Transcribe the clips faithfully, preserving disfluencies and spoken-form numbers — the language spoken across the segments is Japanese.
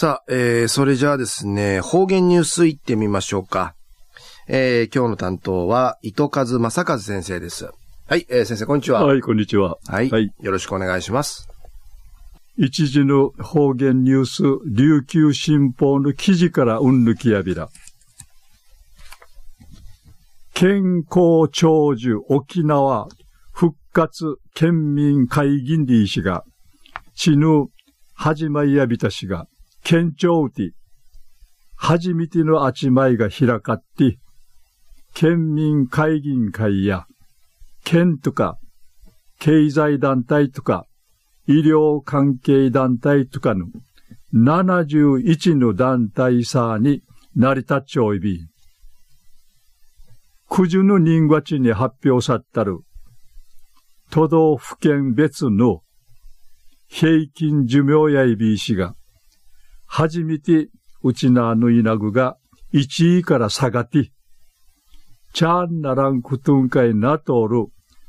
さあ、えー、それじゃあですね、方言ニュースいってみましょうか。えー、今日の担当は糸数正和先生です。はい、えー、先生こんにちは。はい、こんにちは。はい、はい、よろしくお願いします。一時の方言ニュース、琉球新報の記事からうんぬきやびら。健康長寿沖縄復活県民会議理事が、ちぬ始まりやびたしが、県庁うて、初めてのあちまいが開かって、県民会議会や、県とか、経済団体とか、医療関係団体とかのななじゅういちの団体さに成り立っちょいびん。九十の人がちに発表さったる、都道府県別の平均寿命やいびいしが、初めてうちなのいなぐがいちいから下がって、ちゃんならんことんかいなとおる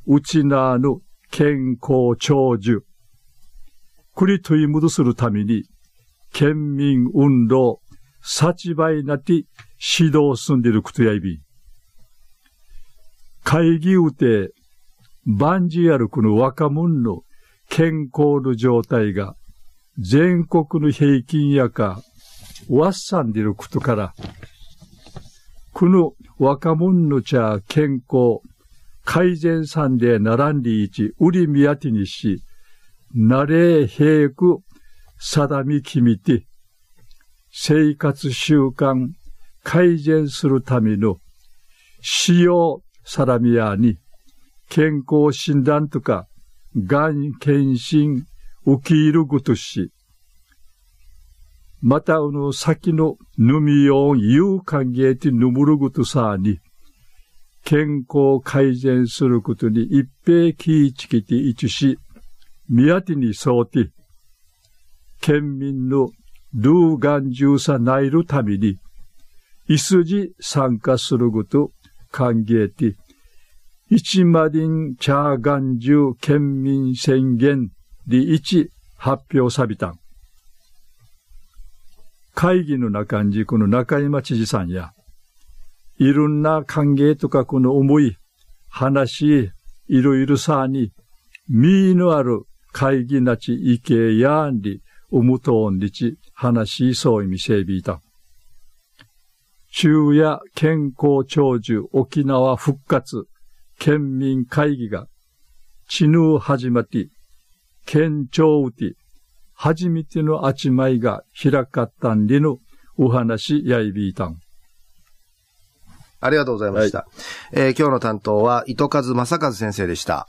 うちなの健康長寿。くりといむどするために、県民運動、さちばいなて指導すんでることやいび。会議うて、万事やるこの若者の健康の状態が全国の平均やか、わっさんでることから、この若者の茶健康、改善さんで並んでいち、売りみやてにし、なれ平く、定みきみて、生活習慣、改善するための、使用、サラミアに、健康診断とか、がん検診、受け入ることし、また、あの、先の、飲みよう、有関係て飲むることさに、健康改善することに一平気いちきていちし、宮手に沿って、県民のルーガン重さないるために、いすじ参加すること、歓迎て、一マリンチャーガン重県民宣言で一発表さびたん。会議の中にこの中山知事さんや、いろんな歓迎とかこの思い、話、いろいろさに、みーのある、会議なち意見やんり、おむとんりち、話しそういみせびいた。昼夜健康長寿沖縄復活県民会議が、ちぬ始まって、県庁うて、初めてのあちまいが開かったんりのお話やいびいたん。ありがとうございました。はい、えー、今日の担当は糸数正和先生でした。